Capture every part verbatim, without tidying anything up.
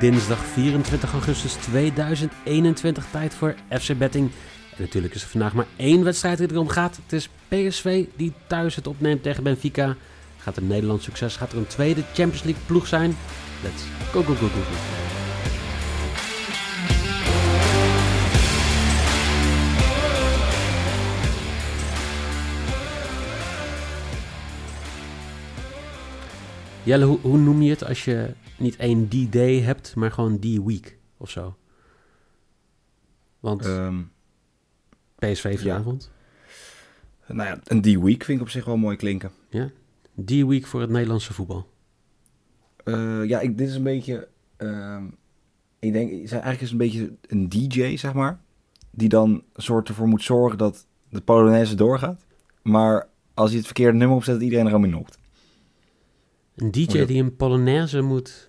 Dinsdag vierentwintig augustus tweeduizend eenentwintig, tijd voor F C Betting. En natuurlijk is er vandaag maar één wedstrijd die erom gaat. Het is P S V die thuis het opneemt tegen Benfica. Gaat een Nederlands succes, gaat er een tweede Champions League ploeg zijn? Let's go, go, go, go, go. Jelle, hoe, hoe noem je het als je niet één D-day hebt, maar gewoon D-week of zo? Want um, P S V vanavond. Ja. Nou ja, een D-week vind ik op zich wel mooi klinken. Ja, D-week voor het Nederlandse voetbal. Uh, ja, ik, dit is een beetje... Uh, ik denk, eigenlijk is het een beetje een D J, zeg maar. Die dan soort ervoor moet zorgen dat de Polonaise doorgaat. Maar als hij het verkeerde nummer opzet, iedereen er aan minopt. Een D J die een Polonaise moet...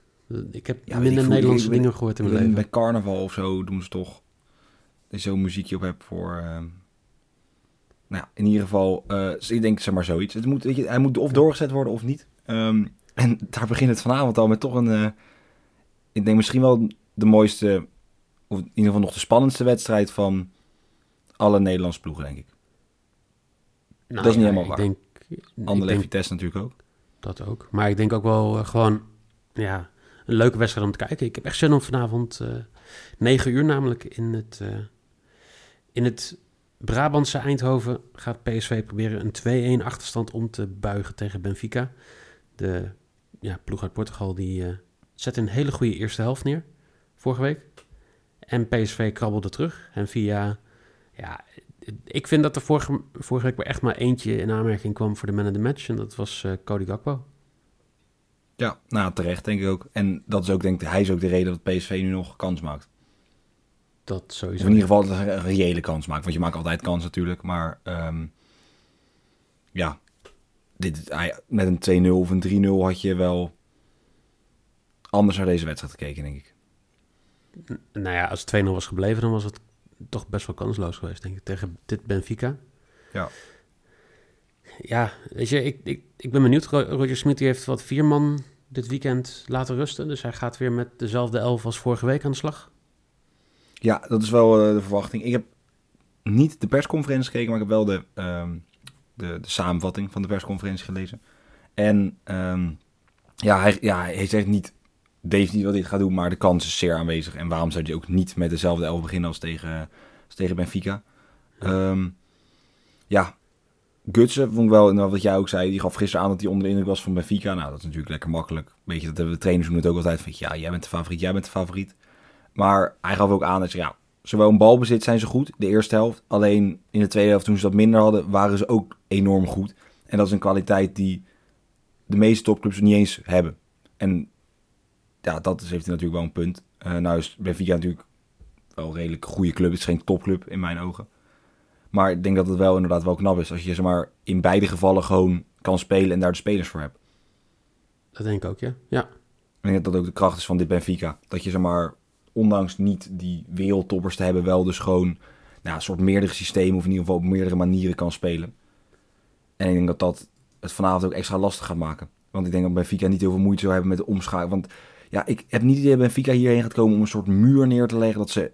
Ik heb ja, minder ik Nederlandse ik, ik, dingen gehoord in mijn leven. Bij carnaval of zo doen ze toch... Dat je zo'n muziekje op hebt voor... Uh, nou ja, in ieder geval... Uh, ik denk, zeg maar zoiets. Het moet, weet je, hij moet of doorgezet worden of niet. Um, en daar begint het vanavond al met toch een... Uh, ik denk misschien wel de mooiste... Of in ieder geval nog de spannendste wedstrijd van... Alle Nederlandse ploegen, denk ik. Nou, dat is niet ja, helemaal waar. Denk, Anderlecht denk... Vitesse natuurlijk ook. Dat ook. Maar ik denk ook wel uh, gewoon ja, een leuke wedstrijd om te kijken. Ik heb echt zin om vanavond uh, negen uur namelijk in het, uh, in het Brabantse Eindhoven gaat P S V proberen een twee-een achterstand om te buigen tegen Benfica. De ja, ploeg uit Portugal die uh, zette een hele goede eerste helft neer vorige week. En P S V krabbelde terug. En via... ja, ik vind dat er vorige, vorige week maar echt maar eentje in aanmerking kwam voor de man of the match. En dat was uh, Cody Gakpo. Ja, nou terecht denk ik ook. En dat is ook, denk ik, hij is ook de reden dat P S V nu nog kans maakt. Dat sowieso. Of in ieder geval dat hij een reële kans maakt. Want je maakt altijd kans natuurlijk. Maar um, ja, dit, met een twee-nul of een drie-nul had je wel anders naar deze wedstrijd gekeken, denk ik. N- nou ja, als het twee-nul was gebleven, dan was het... toch best wel kansloos geweest, denk ik, tegen dit Benfica. Ja. Ja, weet je, ik, ik, ik ben benieuwd. Roger Smith heeft wat vier man dit weekend laten rusten. Dus hij gaat weer met dezelfde elf als vorige week aan de slag. Ja, dat is wel uh, de verwachting. Ik heb niet de persconferentie gekeken, maar ik heb wel de, um, de, de samenvatting van de persconferentie gelezen. En um, ja, hij, ja, hij zegt niet... Dave niet wat dit gaat doen, maar de kans is zeer aanwezig. En waarom zou je ook niet met dezelfde elf beginnen als tegen, als tegen Benfica? Ja, um, ja. Gutsen vond ik wel, nou, wat jij ook zei, die gaf gisteren aan dat hij onder de indruk was van Benfica. Nou, dat is natuurlijk lekker makkelijk. Weet je, dat hebben de trainers doen het ook altijd. Van, ja, jij bent de favoriet, jij bent de favoriet. Maar hij gaf ook aan dat ze, ja, zowel in balbezit zijn ze goed, de eerste helft. Alleen in de tweede helft, toen ze dat minder hadden, waren ze ook enorm goed. En dat is een kwaliteit die de meeste topclubs niet eens hebben. En... ja, dat heeft hij natuurlijk wel een punt. Uh, nou is Benfica natuurlijk wel een redelijk goede club. Het is geen topclub in mijn ogen. Maar ik denk dat het wel inderdaad wel knap is. Als je zeg maar in beide gevallen gewoon kan spelen en daar de spelers voor hebt. Dat denk ik ook, ja. ja. Ik denk dat dat ook de kracht is van dit Benfica. Dat je zeg maar, ondanks niet die wereldtoppers te hebben, wel dus gewoon nou, een soort meerdere systemen of in ieder geval op meerdere manieren kan spelen. En ik denk dat dat het vanavond ook extra lastig gaat maken. Want ik denk dat Benfica niet heel veel moeite zou hebben met de omschakeling. Want... ja, ik heb niet het idee dat Benfica hierheen gaat komen om een soort muur neer te leggen. Dat ze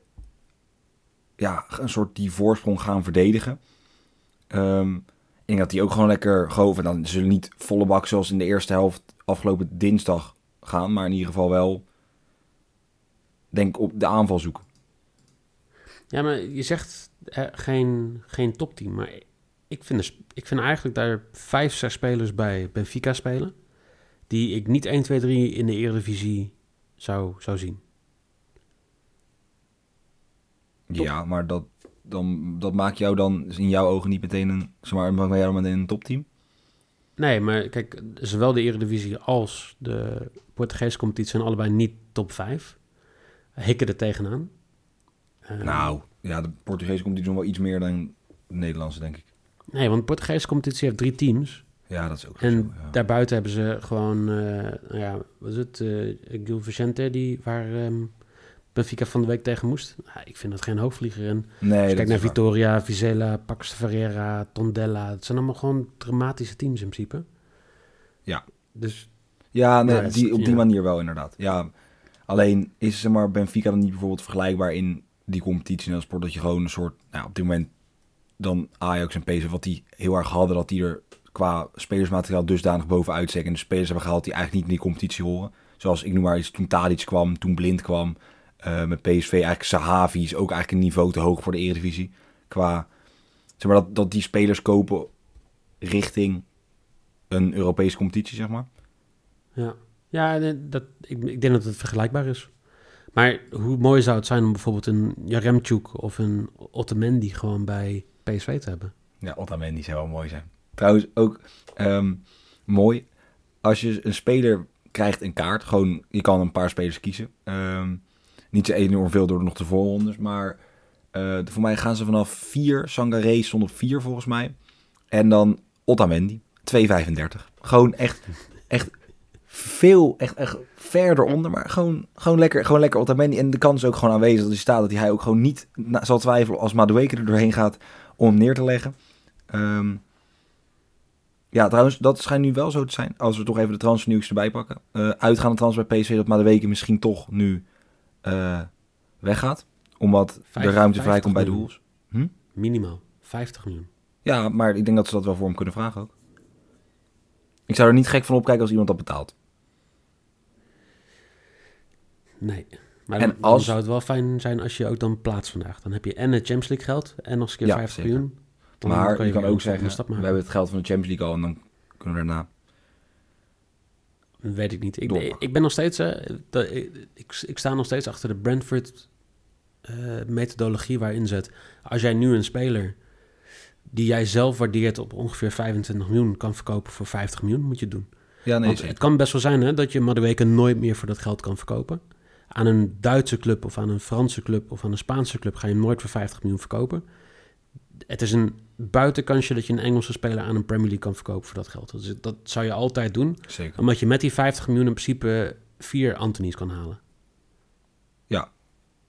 ja, een soort die voorsprong gaan verdedigen. Um, ik denk dat die ook gewoon lekker gehoven. Dan zullen niet volle bak zoals in de eerste helft afgelopen dinsdag gaan. Maar in ieder geval wel, denk op de aanval zoeken. Ja, maar je zegt eh, geen, geen topteam. Maar ik vind, ik vind eigenlijk daar vijf, zes spelers bij Benfica spelen. Die ik niet een, twee, drie in de Eredivisie zou, zou zien. Top. Ja, maar dat, dan, dat maakt jou dan in jouw ogen niet meteen een, zeg maar, maakt jou meteen een topteam? Nee, maar kijk, zowel de Eredivisie als de Portugese competitie zijn allebei niet top vijf. Hikken er tegenaan. Uh, nou, ja, de Portugese competitie doen wel iets meer dan de Nederlandse, denk ik. Nee, want de Portugese competitie heeft drie teams. Ja, dat is ook en zo. En ja. Daarbuiten hebben ze gewoon, uh, ja, wat is het, uh, Gil Vicente, die, waar um, Benfica van de week tegen moest. Nou, ik vind dat geen hoogvlieger. En nee, als je kijkt naar Vitória, Vizela, Pax Ferreira, Tondela. Het zijn allemaal gewoon dramatische teams in principe. Ja. Dus... Ja, nee, ja die, het, op die ja. manier wel inderdaad. Ja, alleen is zeg maar, Benfica dan niet bijvoorbeeld vergelijkbaar in die competitie en sport dat je gewoon een soort, nou, op dit moment dan Ajax en P S V, wat die heel erg hadden, dat die er qua spelersmateriaal dusdanig bovenuit steken. En de spelers hebben gehaald die eigenlijk niet in die competitie horen. Zoals, ik noem maar iets, toen Tadic kwam, toen Blind kwam, uh, met P S V. Eigenlijk Sahavi is ook eigenlijk een niveau te hoog voor de Eredivisie. Qua, zeg maar, dat, dat die spelers kopen richting een Europese competitie, zeg maar. Ja, ja dat, ik, ik denk dat het vergelijkbaar is. Maar hoe mooi zou het zijn om bijvoorbeeld een Jaremchuk of een Otamendi gewoon bij P S V te hebben? Ja, Otamendi zou wel mooi zijn. Trouwens, ook um, mooi. Als je een speler krijgt een kaart, gewoon, je kan een paar spelers kiezen. Um, niet zo enorm veel door nog de voorrondes, maar uh, voor mij gaan ze vanaf vier. Sangaré stond op vier volgens mij. En dan Otamendi, twee vijfendertig. Gewoon echt... echt veel, echt, echt verder onder, maar gewoon, gewoon lekker, gewoon lekker Otamendi. En de kans is ook gewoon aanwezig dat hij staat, dat hij ook gewoon niet na, zal twijfelen als Madueke er doorheen gaat om hem neer te leggen. Um, ja, trouwens, dat schijnt nu wel zo te zijn, als we toch even de transfernieuws erbij pakken. Uh, uitgaande transfer bij P S V, dat Madueke misschien toch nu uh, weggaat, omdat vijftig, de ruimte vrij komt bij de Wolves. Hm? Minimaal, vijftig miljoen. Ja, maar ik denk dat ze dat wel voor hem kunnen vragen ook. Ik zou er niet gek van opkijken als iemand dat betaalt. Nee, maar dan, en als... dan zou het wel fijn zijn als je ook dan plaats vandaag. Dan heb je en het Champions League geld en nog eens een keer vijftig miljoen. Maar kan je, je kan ook zeggen, we hebben het geld van de Champions League al en dan kunnen we daarna... Weet ik niet. Ik, ik, ik ben nog steeds... Uh, de, ik, ik, ik sta nog steeds achter de Brentford-methodologie uh, waarin zit. Als jij nu een speler die jij zelf waardeert op ongeveer vijfentwintig miljoen kan verkopen voor vijftig miljoen, moet je het doen. Ja, nee, want het kan best wel zijn, hè, dat je Madueke nooit meer voor dat geld kan verkopen. Aan een Duitse club of aan een Franse club of aan een Spaanse club ga je hem nooit voor vijftig miljoen verkopen. Het is een buitenkansje dat je een Engelse speler aan een Premier League kan verkopen voor dat geld. Dus dat zou je altijd doen. Zeker. Omdat je met die vijftig miljoen in principe vier Antony's kan halen. Ja,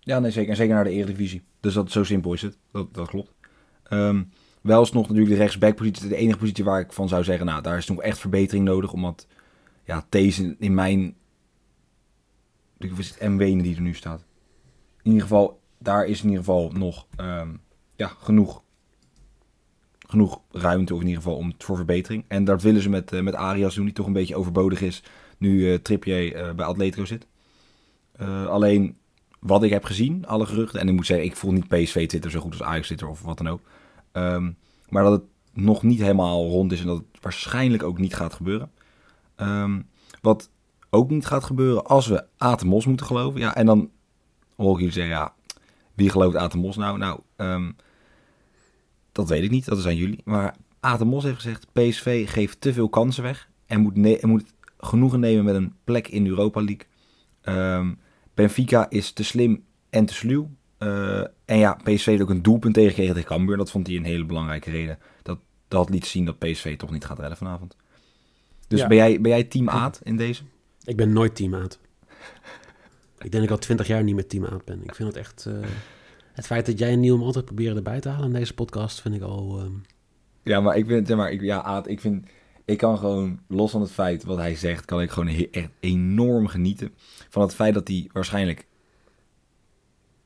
ja nee, zeker. En zeker naar de Eredivisie. Dus dat, zo simpel is het. Dat, dat klopt. Um, Wel is nog natuurlijk de rechtsbackpositie de enige positie waar ik van zou zeggen, nou, daar is nog echt verbetering nodig, omdat ja, deze in mijn, of is het M W die er nu staat. In ieder geval, daar is in ieder geval nog um, ja, genoeg, genoeg ruimte, of in ieder geval om voor verbetering. En dat willen ze met, uh, met Arias doen, die toch een beetje overbodig is, nu uh, Trippier uh, bij Atletico zit. Uh, alleen, wat ik heb gezien, alle geruchten, en ik moet zeggen, ik voel niet P S V-Twitter zo goed als Ajax-Twitter of wat dan ook. Um, maar dat het nog niet helemaal rond is en dat het waarschijnlijk ook niet gaat gebeuren. Um, wat ook niet gaat gebeuren als we Aad de Mos moeten geloven. Ja, en dan hoor ik jullie zeggen, ja, wie gelooft Aad de Mos nou? Nou, um, dat weet ik niet, dat is aan jullie. Maar Aad de Mos heeft gezegd, P S V geeft te veel kansen weg en moet, ne- en moet genoegen nemen met een plek in de Europa League. Um, Benfica is te slim en te sluw. Uh, en ja, P S V heeft ook een doelpunt tegengekregen tegen Cambuur. Dat vond hij een hele belangrijke reden. Dat, dat liet zien dat P S V toch niet gaat redden vanavond. Dus ja. ben, jij, ben jij team Aad in deze? Ik ben nooit team Aad. Ik denk dat ik al twintig jaar niet meer team Aad ben. Ik vind het echt... Uh, het feit dat jij en Niel hem altijd proberen erbij te halen in deze podcast vind ik al... Um... Ja, maar ik vind... Maar ik, ja, Aad, ik vind... Ik kan gewoon, los van het feit wat hij zegt, kan ik gewoon he- echt enorm genieten van het feit dat hij waarschijnlijk...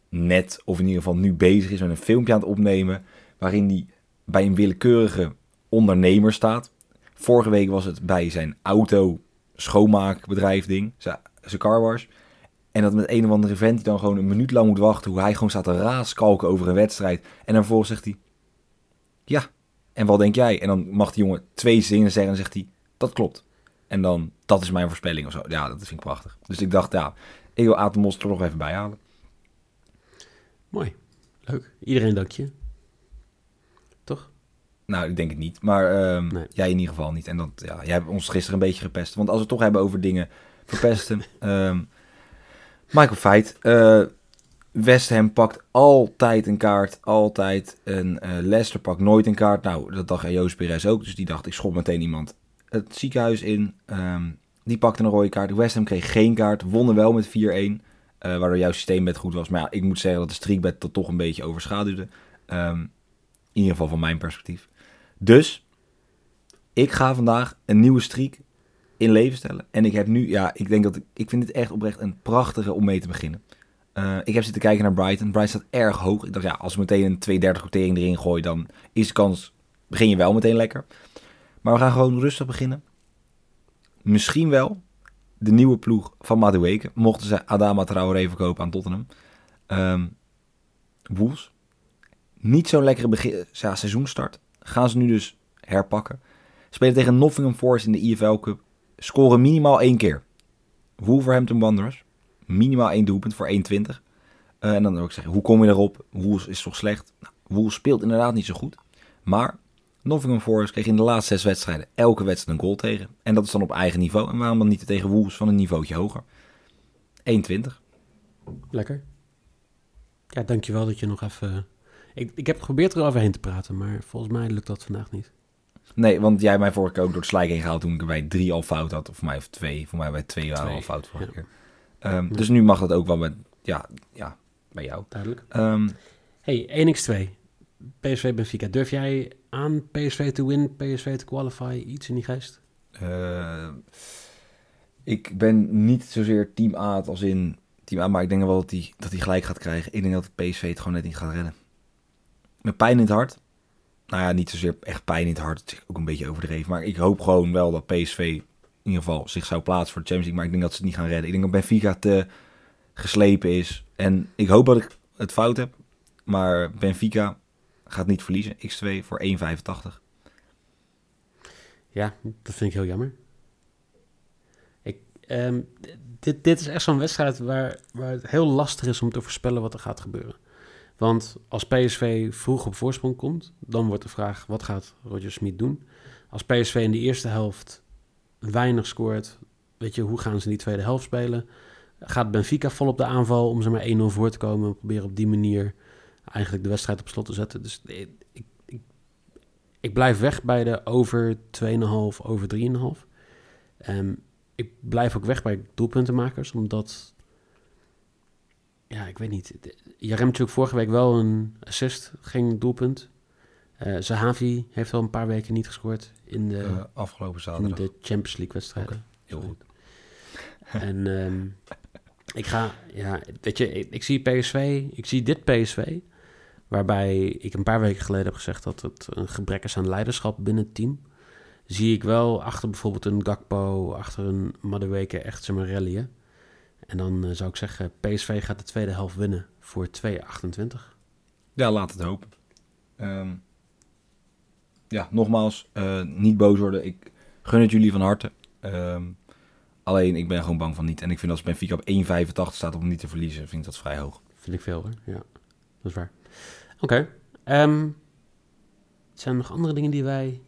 net, of in ieder geval nu bezig is met een filmpje aan het opnemen, waarin hij bij een willekeurige ondernemer staat. Vorige week was het bij zijn auto schoonmaakbedrijf ding, zijn carwash. En dat met een of andere vent die dan gewoon een minuut lang moet wachten, hoe hij gewoon staat te raaskalken over een wedstrijd. En dan vervolgens zegt hij, ja, en wat denk jij? En dan mag die jongen twee zinnen zeggen en zegt hij, dat klopt. En dan, dat is mijn voorspelling of zo. Ja, dat vind ik prachtig. Dus ik dacht, ja, ik wil Aad de Mos er nog even bij halen. Mooi. Leuk. Iedereen dank je. Toch? Nou, ik denk het niet. Maar um, nee. jij in ieder geval niet. En dat, ja, jij hebt ons gisteren een beetje gepest. Want als we het toch hebben over dingen verpesten. um, Michael Feit. Uh, West Ham pakt altijd een kaart. Altijd. En uh, Leicester pakt nooit een kaart. Nou, dat dacht Jozef Pires ook. Dus die dacht, ik schop meteen iemand het ziekenhuis in. Um, die pakte een rode kaart. West Ham kreeg geen kaart. Wonnen wel met vier-één. Uh, waardoor jouw systeembed goed was. Maar ja, ik moet zeggen dat de streakbed dat toch een beetje overschaduwde. Um, in ieder geval van mijn perspectief. Dus, ik ga vandaag een nieuwe streak in leven stellen. En ik heb nu, ja, ik denk dat ik, ik vind dit echt oprecht een prachtige om mee te beginnen. Uh, ik heb zitten kijken naar Brighton. Brighton staat erg hoog. Ik dacht, ja, als we meteen een twee dertig quotering erin gooien, dan is de kans, begin je wel meteen lekker. Maar we gaan gewoon rustig beginnen. Misschien wel de nieuwe ploeg van Madueke. Mochten ze Adama Traore verkopen aan Tottenham. Um, Wolves. Niet zo'n lekkere begin, ja, seizoenstart. Gaan ze nu dus herpakken. Spelen tegen Nottingham Forest in de E F L Cup. Scoren minimaal één keer. Wolverhampton Wanderers. Minimaal één doelpunt voor één twintig. Uh, en dan wil ik zeggen, hoe kom je erop? Wolves is toch slecht? Nou, Wolves speelt inderdaad niet zo goed. Maar Nottingham Forest kreeg in de laatste zes wedstrijden elke wedstrijd een goal tegen. En dat is dan op eigen niveau. En waarom dan niet tegen Wolves van een niveautje hoger? één twintig. Lekker. Ja, dankjewel dat je nog even... Ik, ik heb geprobeerd er overheen te praten, maar volgens mij lukt dat vandaag niet. Nee, want jij hebt mij vorige keer ook door het slijk heen gehaald toen ik er bij drie al fout had. Of voor mij of twee. Voor mij bij twee, twee. waren al fout vorige ja. keer. Um, ja. Dus nu mag dat ook wel met, ja, ja, bij jou. Duidelijk. Um, hey, één bij twee. P S V Benfica. Durf jij aan P S V te win, P S V te qualify? Iets in die geest? Uh, ik ben niet zozeer team Aad als in team Aad. Maar ik denk wel dat hij dat hij gelijk gaat krijgen. Ik denk dat de P S V het gewoon net niet gaat redden. Met pijn in het hart. Nou ja, niet zozeer echt pijn in het hart. Het is ook een beetje overdreven. Maar ik hoop gewoon wel dat P S V in ieder geval zich zou plaatsen voor de Champions League. Maar ik denk dat ze het niet gaan redden. Ik denk dat Benfica te geslepen is. En ik hoop dat ik het fout heb. Maar Benfica gaat niet verliezen. x twee voor één vijfentachtig. Ja, dat vind ik heel jammer. Ik, um, dit, dit is echt zo'n wedstrijd waar, waar het heel lastig is om te voorspellen wat er gaat gebeuren. Want als P S V vroeg op voorsprong komt, dan wordt de vraag, wat gaat Roger Smith doen? Als P S V in de eerste helft weinig scoort, weet je, hoe gaan ze in die tweede helft spelen? Gaat Benfica vol op de aanval om ze maar één nul voor te komen en proberen op die manier eigenlijk de wedstrijd op slot te zetten? Dus ik, ik, ik blijf weg bij de over twee komma vijf, over drie komma vijf. Um, ik blijf ook weg bij doelpuntenmakers, omdat... Ja, ik weet niet. Jaremchuk vorige week wel een assist, geen doelpunt. Uh, Zahavi heeft al een paar weken niet gescoord in de, uh, afgelopen zaterdag. In de Champions League wedstrijden. Okay, heel goed. En um, ik ga, ja, weet je, ik, ik zie P S V, ik zie dit P S V, waarbij ik een paar weken geleden heb gezegd dat het een gebrek is aan leiderschap binnen het team. Zie ik wel achter bijvoorbeeld een Gakpo, achter een Madueke echt zeg maar rallyen. En dan uh, zou ik zeggen, P S V gaat de tweede helft winnen voor twee achtentwintig. Ja, laat het hopen. Um, ja, nogmaals, uh, niet boos worden. Ik gun het jullie van harte. Um, alleen, ik ben gewoon bang van niet. En ik vind als Benfica op één vijfentachtig staat om niet te verliezen, vind ik dat vrij hoog. Vind ik veel hoor, ja. Dat is waar. Oké. Okay. Um, zijn er nog andere dingen die wij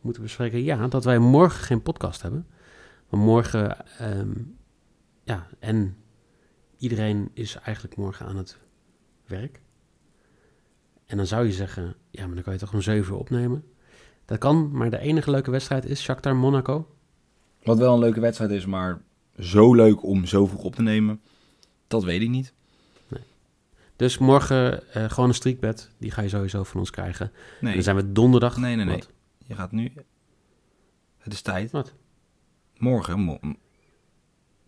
moeten bespreken? Ja, dat wij morgen geen podcast hebben. Maar morgen... Um, Ja, en iedereen is eigenlijk morgen aan het werk. En dan zou je zeggen, ja, maar dan kan je toch om zeven uur opnemen. Dat kan, maar de enige leuke wedstrijd is Shakhtar Monaco. Wat wel een leuke wedstrijd is, maar zo leuk om zo vroeg op te nemen, dat weet ik niet. Nee. Dus morgen uh, gewoon een streakbed, die ga je sowieso van ons krijgen. Nee. En dan zijn we donderdag. Nee, nee, nee. Wat? Je gaat nu... Het is tijd. Wat? Morgen... Mo-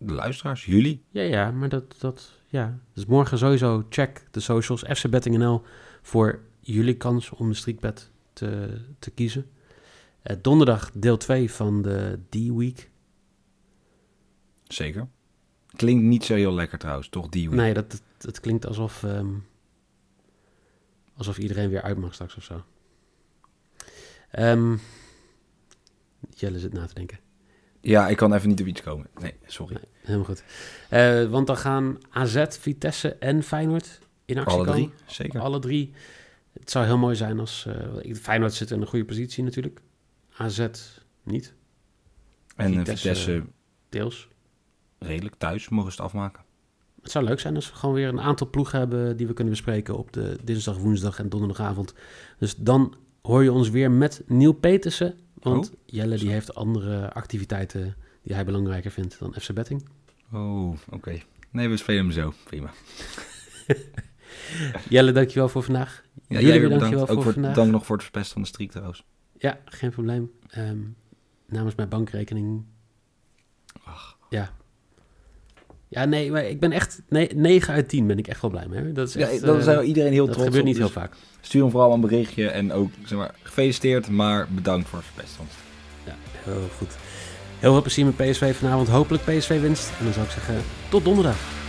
De luisteraars, jullie. Ja, ja, maar dat, dat, ja. Dus morgen sowieso check de socials. F C Betting N L voor jullie kans om de streakbed te, te kiezen. Uh, donderdag deel twee van de D-Week. Zeker. Klinkt niet zo heel lekker trouwens, toch D-Week? Nee, dat, dat, dat klinkt alsof, um, alsof iedereen weer uit mag straks of zo. Um, Jelle zit na te denken. Ja, ik kan even niet op iets komen. Nee, sorry. Nee, helemaal goed. Uh, want dan gaan A Z, Vitesse en Feyenoord in actie alle komen. Alle drie, zeker. Alle drie. het zou heel mooi zijn als... Uh, Feyenoord zit in een goede positie natuurlijk. A Z niet. En Vitesse, Vitesse deels. Redelijk thuis mogen ze het afmaken. Het zou leuk zijn als we gewoon weer een aantal ploegen hebben die we kunnen bespreken op de dinsdag, woensdag en donderdagavond. Dus dan hoor je ons weer met Neil Petersen. Want oh, Jelle die heeft andere activiteiten die hij belangrijker vindt dan F C Betting. Oh, oké. Okay. Nee, we spelen hem zo. Prima. Jelle, dankjewel voor vandaag. Ja, jullie weer bedankt. Dankjewel ook voor vandaag. Dank nog voor het verpesten van de streak trouwens. Ja, geen probleem. Um, namens mijn bankrekening. Ach. Ja. Ja, nee, maar ik ben echt... Nee, negen uit tien ben ik echt wel blij mee. Dat is echt, ja, dan zijn we iedereen heel trots op. Dat gebeurt niet op, heel dus vaak. Stuur hem vooral een berichtje en ook, zeg maar, gefeliciteerd, maar bedankt voor het verpesten. Ja, heel goed. Heel veel plezier met P S V vanavond. Hopelijk P S V winst. En dan zou ik zeggen, tot donderdag.